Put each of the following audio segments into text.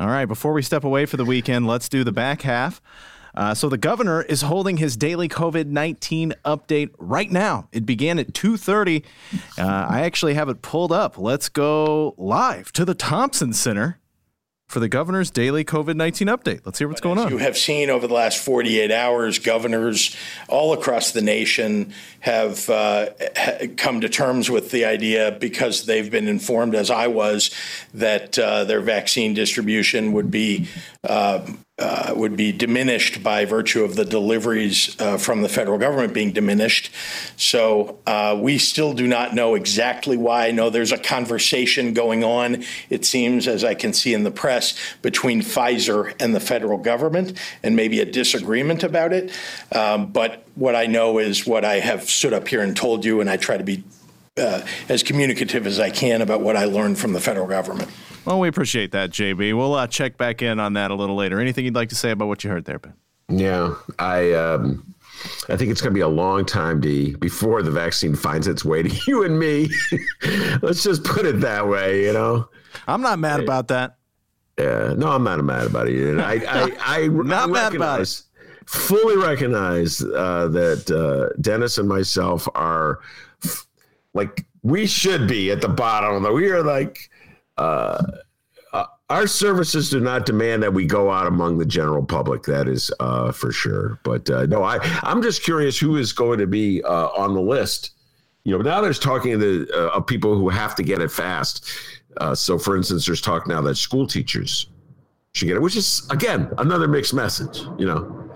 All right, before we step away for the weekend, let's do the back half. So the governor is holding his daily COVID-19 update right now. It began at 2:30. I actually have it pulled up. Let's go live to the Thompson Center for the governor's daily COVID-19 update. Let's hear what's going on. You have seen over the last 48 hours, governors all across the nation have come to terms with the idea, because they've been informed, as I was, that their vaccine distribution would be diminished by virtue of the deliveries from the federal government being diminished. So we still do not know exactly why. I know there's a conversation going on, it seems, as I can see in the press, between Pfizer and the federal government, and maybe a disagreement about it. But what I know is what I have stood up here and told you, and I try to be as communicative as I can about what I learned from the federal government. Well, we appreciate that, JB. We'll check back in on that a little later. Anything you'd like to say about what you heard there, Ben? Yeah, I think it's going to be a long time, D, before the vaccine finds its way to you and me. Let's just put it that way, you know. I'm not mad about that. Yeah, no, I'm not mad about it either. I fully recognize that Dennis and myself are like, we should be at the bottom. We are like... our services do not demand that we go out among the general public. That is for sure. But no, I'm just curious who is going to be on the list. You know, now there's talking to of people who have to get it fast. So, for instance, there's talk now that school teachers should get it, which is, again, another mixed message, you know,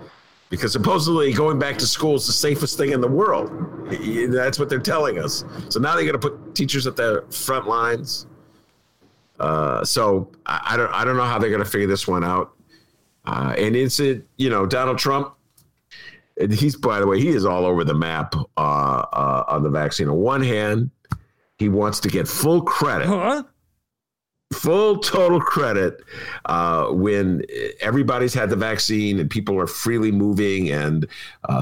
because supposedly going back to school is the safest thing in the world. That's what they're telling us. So now they're going to put teachers at the front lines. So I don't know how they're going to figure this one out. And it's, you know, Donald Trump, and he's, by the way, he is all over the map on the vaccine. On one hand, he wants to get full credit, total credit when everybody's had the vaccine and people are freely moving and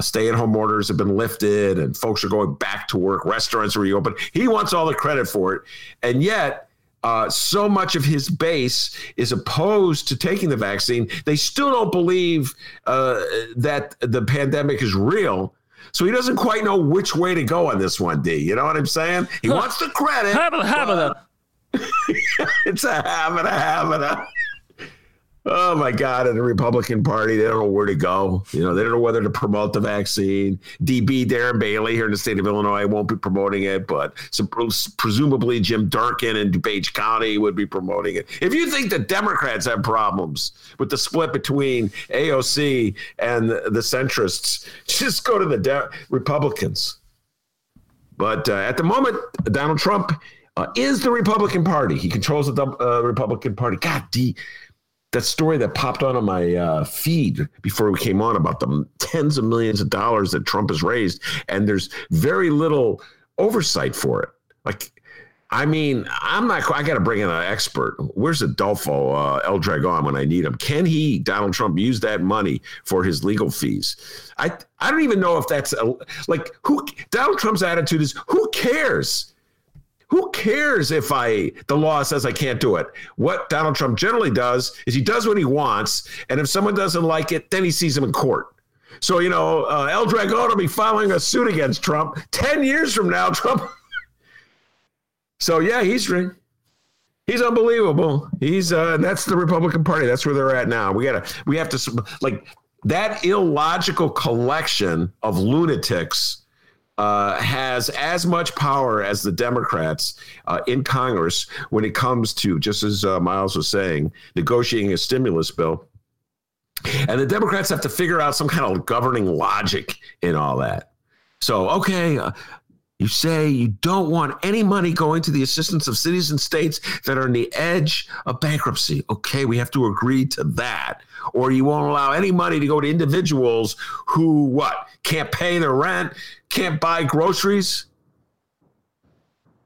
stay-at-home orders have been lifted and folks are going back to work, restaurants are reopened. He wants all the credit for it. And yet, so much of his base is opposed to taking the vaccine. They still don't believe that the pandemic is real. So he doesn't quite know which way to go on this one, D. You know what I'm saying? He wants the credit. It's a habit. Oh, my God. And the Republican Party, they don't know where to go. You know, they don't know whether to promote the vaccine. DB, Darren Bailey here in the state of Illinois won't be promoting it, but presumably Jim Durkin in DuPage County would be promoting it. If you think the Democrats have problems with the split between AOC and the centrists, just go to the Republicans. But at the moment, Donald Trump is the Republican Party. He controls the Republican Party. God, that story that popped onto my feed before we came on about the tens of millions of dollars that Trump has raised, and there's very little oversight for it. Like, I mean, I got to bring in an expert. Where's Adolfo El Dragon when I need him? Can he, Donald Trump, use that money for his legal fees? I don't even know if that's Donald Trump's attitude is, who cares? Who cares if the law says I can't do it? What Donald Trump generally does is he does what he wants, and if someone doesn't like it, then he sees him in court. So, you know, El Dragon will be filing a suit against Trump 10 years from now. So, yeah, he's He's unbelievable. He's that's the Republican Party. That's where they're at now. We have to like that illogical collection of lunatics has as much power as the Democrats in Congress when it comes to, just as Miles was saying, negotiating a stimulus bill. And the Democrats have to figure out some kind of governing logic in all that. So, okay, you say you don't want any money going to the assistance of cities and states that are on the edge of bankruptcy. Okay, we have to agree to that. Or you won't allow any money to go to individuals who, what, can't pay their rent, can't buy groceries.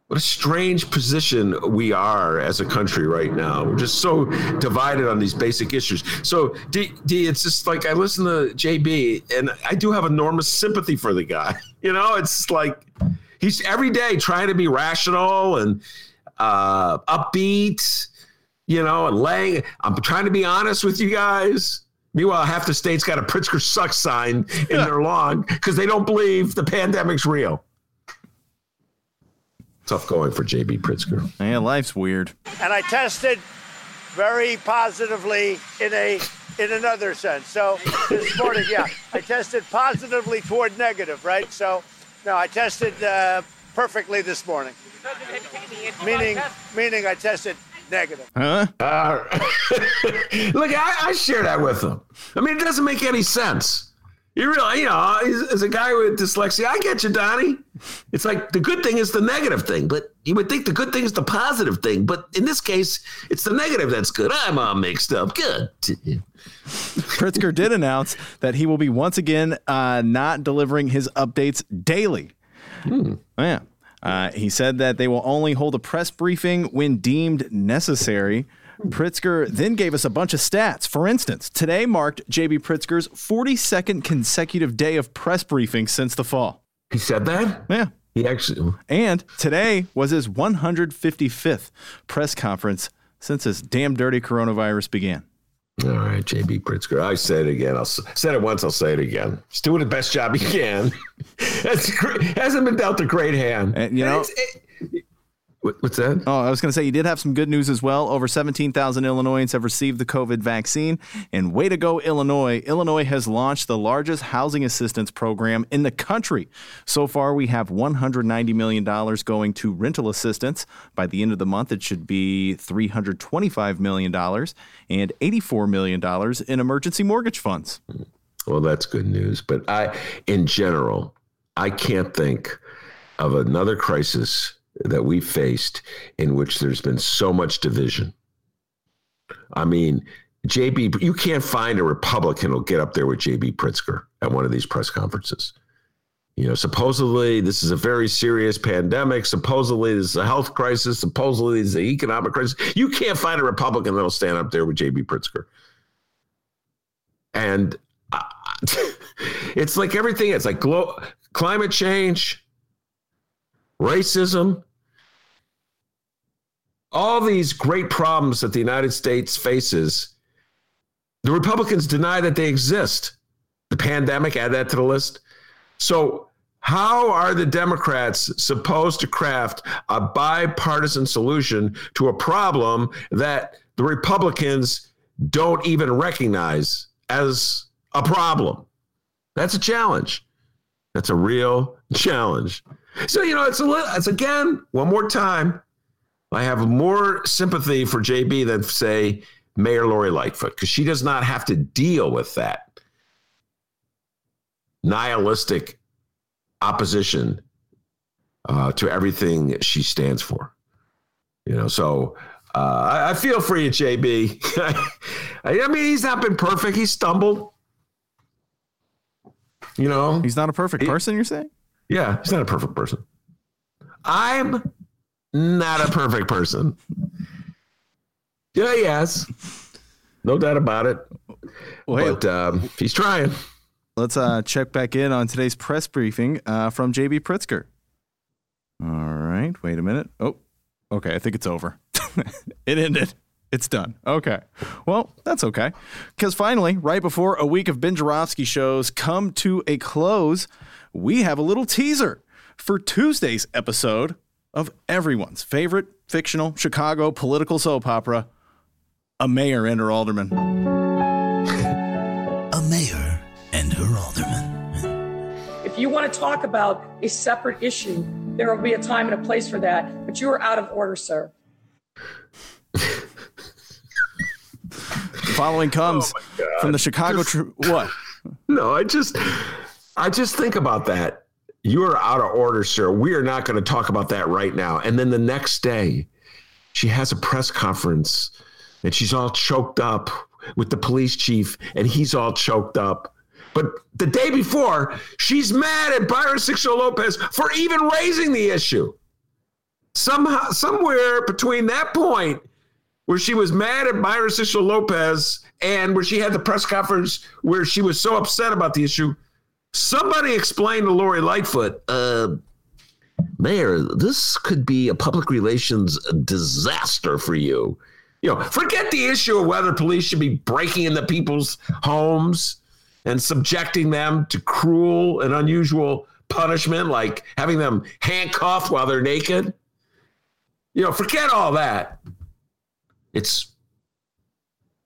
What a strange position we are as a country right now. We're just so divided on these basic issues. So, D, it's just like I listen to JB, and I do have enormous sympathy for the guy. You know, it's like he's every day trying to be rational and upbeat, you know, and laying. I'm trying to be honest with you guys. Meanwhile, half the state's got a Pritzker sucks sign in their lawn because they don't believe the pandemic's real. Tough going for JB Pritzker. Yeah, life's weird. And I tested very positively in another sense. So this morning, I tested positively toward negative, right? So no, I tested perfectly this morning. Meaning I tested negative. Huh? Look, I share that with him. I mean, it doesn't make any sense. You really, as a guy with dyslexia, I get you, Donnie. It's like the good thing is the negative thing, but you would think the good thing is the positive thing. But in this case, it's the negative that's good. I'm all mixed up. Good. Pritzker did announce that he will be once again not delivering his updates daily. Hmm. Oh, yeah. He said that they will only hold a press briefing when deemed necessary. Pritzker then gave us a bunch of stats. For instance, today marked J.B. Pritzker's 42nd consecutive day of press briefings since the fall. He said that? Yeah. He actually. And today was his 155th press conference since this damn dirty coronavirus began. All right, J.B. Pritzker. I said it again. I said it once. I'll say it again. He's doing the best job he can. Hasn't been dealt a great hand. And, you know. What's that? Oh, I was going to say, you did have some good news as well. Over 17,000 Illinoisans have received the COVID vaccine. And way to go, Illinois. Illinois has launched the largest housing assistance program in the country. So far, we have $190 million going to rental assistance. By the end of the month, it should be $325 million and $84 million in emergency mortgage funds. Well, that's good news. But I can't think of another crisis that we faced in which there's been so much division. I mean, JB, you can't find a Republican who'll get up there with JB Pritzker at one of these press conferences. You know, supposedly this is a very serious pandemic. Supposedly this is a health crisis. Supposedly this is an economic crisis. You can't find a Republican that'll stand up there with JB Pritzker. And it's like everything. It's like climate change, racism, all these great problems that the United States faces, the Republicans deny that they exist. The pandemic, add that to the list. So how are the Democrats supposed to craft a bipartisan solution to a problem that the Republicans don't even recognize as a problem? That's a challenge. That's a real challenge. So, you know, it's again, one more time, I have more sympathy for JB than, say, Mayor Lori Lightfoot, because she does not have to deal with that nihilistic opposition to everything she stands for. You know, so I feel for you, JB. I mean, he's not been perfect. He stumbled. You know, he's not a perfect person, you're saying? Yeah, he's not a perfect person. I'm not a perfect person. Yeah, yes. No doubt about it. Well, but he's trying. Let's check back in on today's press briefing from JB Pritzker. All right. Wait a minute. Oh, okay. I think it's over. It ended. It's done. Okay. Well, that's okay. Because finally, right before a week of Ben Joravsky shows come to a close, we have a little teaser for Tuesday's episode of everyone's favorite fictional Chicago political soap opera, a mayor and her alderman. A mayor and her alderman. If you want to talk about a separate issue, there will be a time and a place for that. But you are out of order, sir. The following comes from the Chicago... What? No, I just think about that. You are out of order, sir. We are not going to talk about that right now. And then the next day, she has a press conference, and she's all choked up with the police chief, and he's all choked up. But the day before, she's mad at Byron Sigcho-Lopez for even raising the issue. Somehow, somewhere between that point where she was mad at Byron Sigcho-Lopez and where she had the press conference where she was so upset about the issue, somebody explained to Lori Lightfoot, Mayor, this could be a public relations disaster for you. You know, forget the issue of whether police should be breaking into people's homes and subjecting them to cruel and unusual punishment, like having them handcuffed while they're naked. You know, forget all that. It's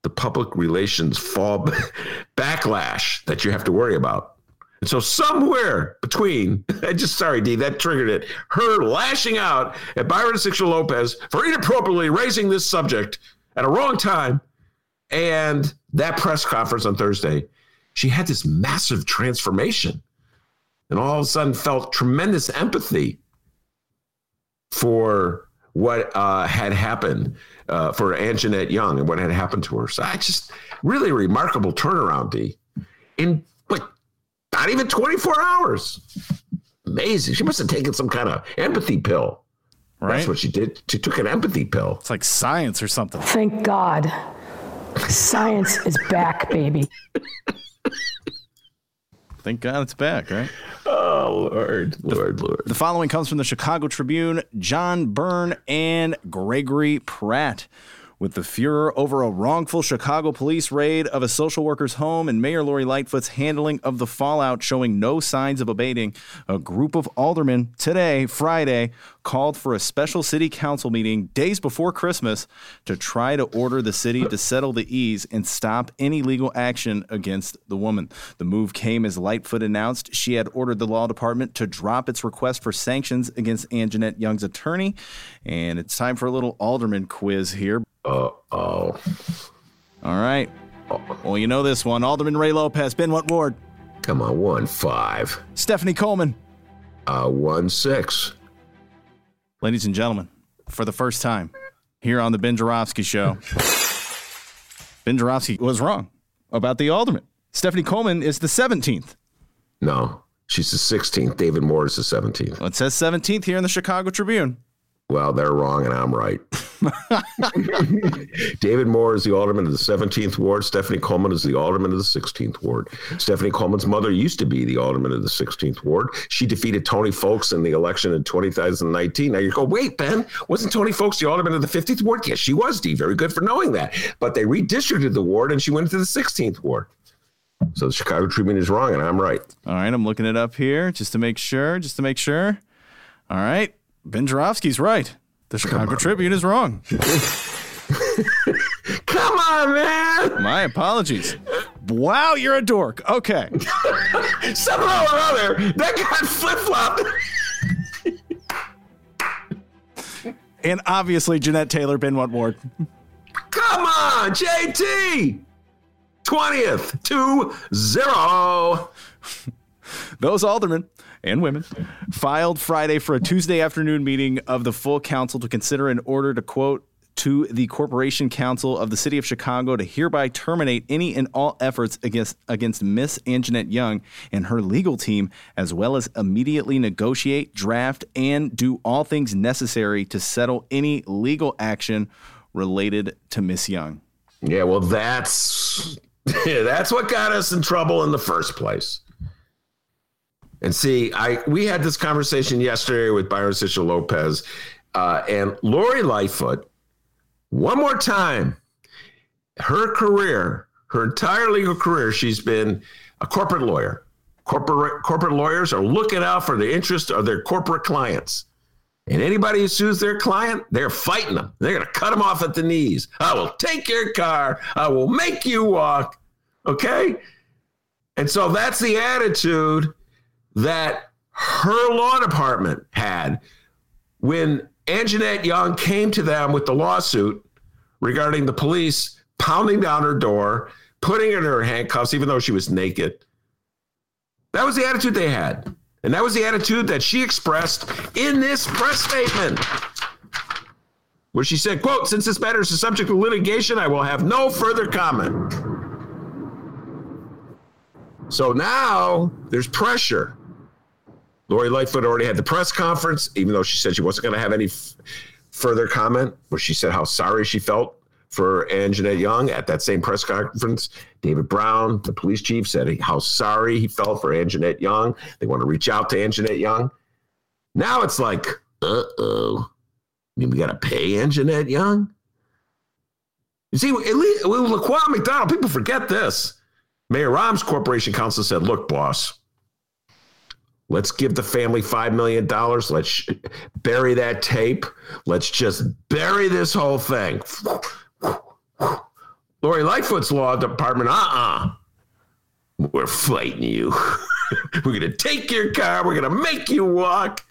the public relations backlash that you have to worry about. And so somewhere between, sorry, D, that triggered it, her lashing out at Byron Sigcho-Lopez for inappropriately raising this subject at a wrong time, and that press conference on Thursday, she had this massive transformation and all of a sudden felt tremendous empathy for what had happened for Anjanette Young and what had happened to her. So I just, really remarkable turnaround, D. In like not even 24 hours. Amazing. She must have taken some kind of empathy pill. Right? That's what she did. She took an empathy pill. It's like science or something. Thank God. Science is back, baby. Thank God it's back, right? Oh, Lord. The following comes from the Chicago Tribune, John Byrne and Gregory Pratt. With the furor over a wrongful Chicago police raid of a social worker's home and Mayor Lori Lightfoot's handling of the fallout showing no signs of abating, a group of aldermen today, Friday, called for a special city council meeting days before Christmas to try to order the city to settle the ease and stop any legal action against the woman. The move came as Lightfoot announced she had ordered the law department to drop its request for sanctions against Anjanette Young's attorney. And it's time for a little alderman quiz here. Uh-oh. All right. Well, you know this one. Alderman Ray Lopez. Ben, what ward? Come on, 1-5. Stephanie Coleman. 1-6. Ladies and gentlemen, for the first time here on the Ben Joravsky Show, Ben Joravsky was wrong about the alderman. Stephanie Coleman is the 17th. No, she's the 16th. David Moore is the 17th. Well, it says 17th here in the Chicago Tribune. Well, they're wrong, and I'm right. David Moore is the alderman of the 17th ward. Stephanie Coleman is the alderman of the 16th ward. Stephanie Coleman's mother used to be the alderman of the 16th ward. She defeated Tony Folks in the election in 2019. Now you go, wait, Ben, wasn't Tony Folks the alderman of the 50th ward? Yes, she was, D. Very good for knowing that. But they redistricted the ward, and she went to the 16th ward. So the Chicago Tribune is wrong, and I'm right. All right, I'm looking it up here just to make sure. All right. Ben Joravsky's right. The Chicago Tribune is wrong. Come on, man. My apologies. Wow, you're a dork. Okay. Somehow or other, that got flip-flopped. And obviously, Jeanette Taylor, Ben what ward? Come on, JT. 20th, 2-0. Those aldermen and women filed Friday for a Tuesday afternoon meeting of the full council to consider an order to, quote, to the Corporation Council of the City of Chicago to hereby terminate any and all efforts against Miss Anjanette Young and her legal team, as well as immediately negotiate, draft, and do all things necessary to settle any legal action related to Miss Young. Yeah, well, that's what got us in trouble in the first place. And see, we had this conversation yesterday with Byron Sigcho-Lopez and Lori Lightfoot. One more time, her entire legal career, she's been a corporate lawyer. Corporate lawyers are looking out for the interest of their corporate clients. And anybody who sues their client, they're fighting them. They're going to cut them off at the knees. I will take your car. I will make you walk. Okay? And so that's the attitude that her law department had when Anjanette Young came to them with the lawsuit regarding the police pounding down her door, putting her in her handcuffs, even though she was naked. That was the attitude they had. And that was the attitude that she expressed in this press statement, where she said, quote, "Since this matter is the subject of litigation, I will have no further comment." So now there's pressure. Lori Lightfoot already had the press conference, even though she said she wasn't going to have any further comment, where she said how sorry she felt for Anjanette Young. At that same press conference, David Brown, the police chief, said how sorry he felt for Anjanette Young. They want to reach out to Anjanette Young. Now it's like, uh-oh, I mean, we got to pay Anjanette Young? You see, at least with Laquan McDonald, people forget this. Mayor Rahm's Corporation Council said, look, boss, let's give the family $5 million. Let's bury that tape. Let's just bury this whole thing. Lori Lightfoot's law department, we're fighting you. We're going to take your car. We're going to make you walk.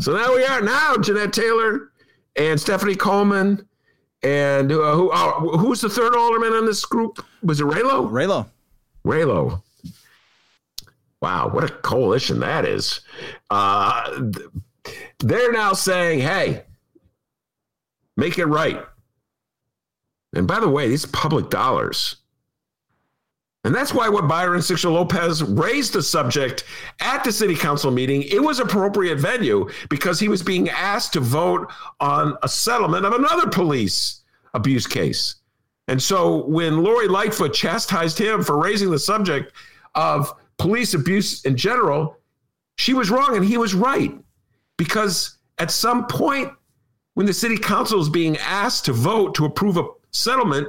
So now we are now, Jeanette Taylor and Stephanie Coleman. And who's the third alderman in this group? Was it Raylo? Raylo. Wow, what a coalition that is. They're now saying, hey, make it right. And by the way, these are public dollars. And that's why when Byron Sigcho-Lopez raised the subject at the city council meeting, it was appropriate venue, because he was being asked to vote on a settlement of another police abuse case. And so when Lori Lightfoot chastised him for raising the subject of police abuse in general, she was wrong and he was right. Because at some point when the city council is being asked to vote to approve a settlement,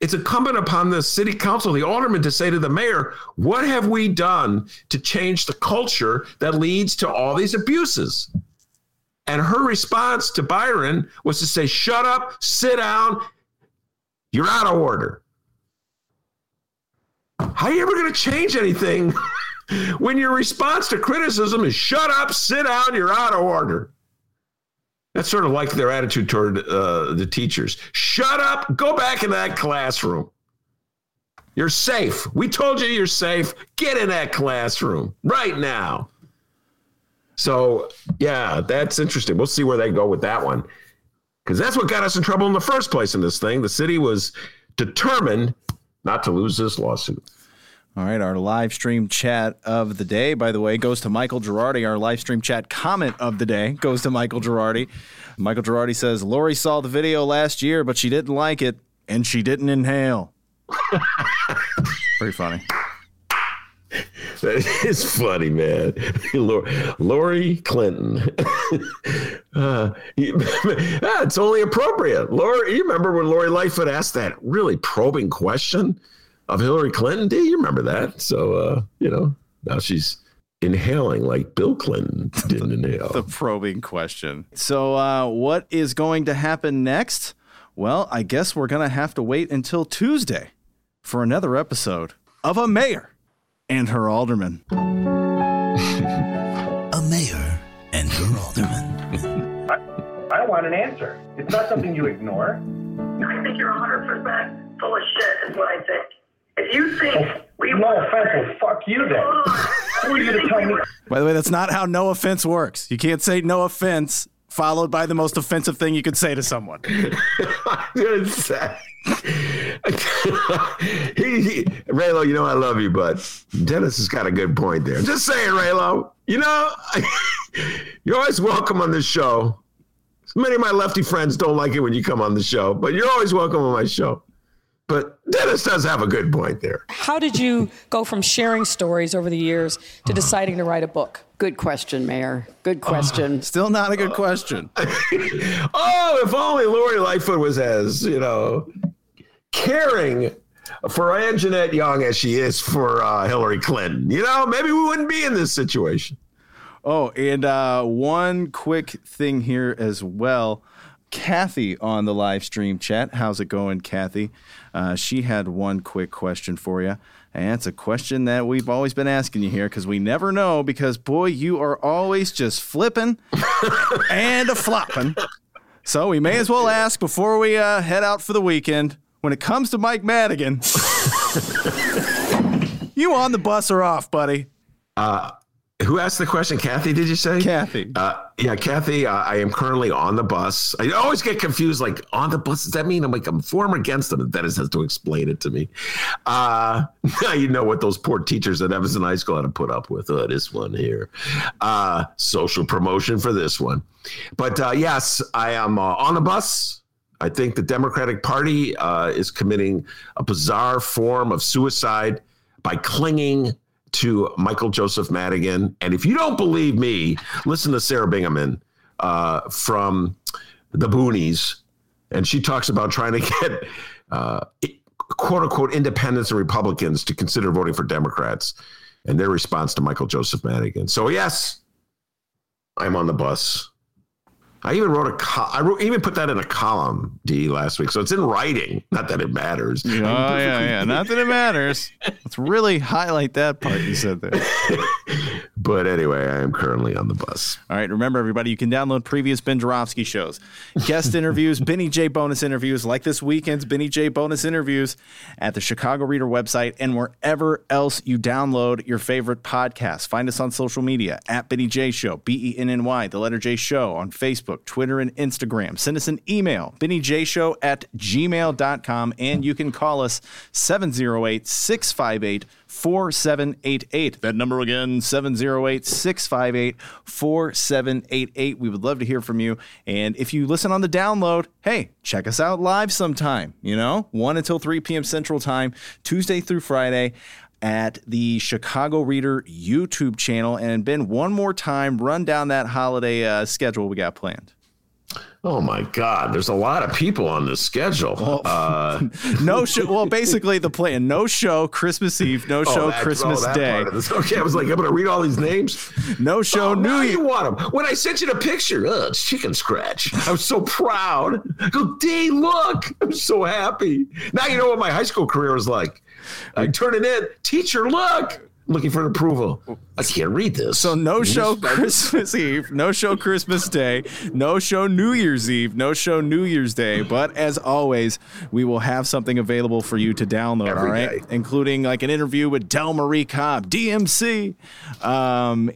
it's incumbent upon the city council, the alderman, to say to the mayor, what have we done to change the culture that leads to all these abuses? And her response to Byron was to say, shut up, sit down, you're out of order. How are you ever going to change anything when your response to criticism is shut up, sit down, you're out of order? That's sort of like their attitude toward the teachers. Shut up. Go back in that classroom. You're safe. We told you you're safe. Get in that classroom right now. So, yeah, that's interesting. We'll see where they go with that one, because that's what got us in trouble in the first place in this thing. The city was determined not to lose this lawsuit. All right, our live stream chat of the day, by the way, goes to Michael Girardi. Our live stream chat comment of the day goes to Michael Girardi. Michael Girardi says, Lori saw the video last year, but she didn't like it, and she didn't inhale. Pretty funny. That is funny, man. Lori Clinton. It's only appropriate. Lori, you remember when Lori Lightfoot asked that really probing question of Hillary Clinton? Do you remember that? So, now she's inhaling like Bill Clinton didn't inhale. The probing question. So what is going to happen next? Well, I guess we're going to have to wait until Tuesday for another episode of A Mayor and Her Alderman. A Mayor and Her Alderman. I want an answer. It's not something you ignore. I think you're 100% full of shit is what I think. If you think we No offense, well, fuck you then. Who are you to tell me? By the way, that's not how no offense works. You can't say no offense followed by the most offensive thing you could say to someone. Raylo, you know I love you, but Dennis has got a good point there. Just saying, Raylo, you're always welcome on this show. Many of my lefty friends don't like it when you come on the show, but you're always welcome on my show. But Dennis does have a good point there. How did you go from sharing stories over the years to deciding to write a book? Good question, Mayor. Good question. Still not a good question. Oh, if only Lori Lightfoot was as, caring for Anjanette Young as she is for Hillary Clinton. Maybe we wouldn't be in this situation. Oh, and one quick thing here as well. Kathy on the live stream chat. How's it going, Kathy? She had one quick question for you. And it's a question that we've always been asking you here because we never know because, boy, you are always just flipping and a-flopping. So we may as well ask before we head out for the weekend, when it comes to Mike Madigan, you on the bus or off, buddy? Who asked the question? Kathy, did you say? Kathy. Yeah, Kathy, I am currently on the bus. I always get confused, like, on the bus? Does that mean I'm like, I'm for or against them? Dennis has to explain it to me. You know what those poor teachers at Evanston High School had to put up with. This one here. Social promotion for this one. But, yes, I am on the bus. I think the Democratic Party is committing a bizarre form of suicide by clinging to Michael Joseph Madigan. And if you don't believe me, listen to Sarah Bingaman from the Boonies. And she talks about trying to get quote unquote independents and Republicans to consider voting for Democrats and their response to Michael Joseph Madigan. So yes, I'm on the bus. I even wrote I even put that in a column, D, last week. So it's in writing. Not that it matters. Oh, yeah. Not that it matters. Let's really highlight that part you said there. But anyway, I am currently on the bus. All right. Remember, everybody, you can download previous Ben Joravsky shows, guest interviews, Benny J bonus interviews, like this weekend's Benny J bonus interviews at the Chicago Reader website and wherever else you download your favorite podcast. Find us on social media at Benny J Show, BENNY, the letter J Show on Facebook, Twitter, and Instagram. Send us an email, BennyJShow@gmail.com, and you can call us 708-658-4788. That number again, 708-658-4788. We would love to hear from you. And if you listen on the download, hey, check us out live sometime, 1 until 3 p.m. Central Time, Tuesday through Friday, at the Chicago Reader YouTube channel. And Ben, one more time, run down that holiday schedule we got planned. Oh my God, there's a lot of people on this schedule. Well, no show. Well, basically the plan: no show Christmas Eve, no show Christmas Day. Okay, I was like, I'm gonna read all these names. No show New Year. You want them? When I sent you the picture, it's chicken scratch. I was so proud. I go, D, look, I'm so happy. Now you know what my high school career was like. I turn it in. Teacher, look. Looking for approval. I can't read this. So no show Christmas Eve, no show Christmas Day, no show New Year's Eve, no show New Year's Day. But as always, we will have something available for you to download. Every all right, day. Including like an interview with Delmarie Cobb, DMC, and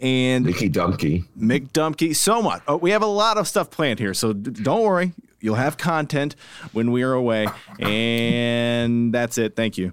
Mick Dumke. So much. Oh, we have a lot of stuff planned here. So don't worry, you'll have content when we are away. And that's it. Thank you.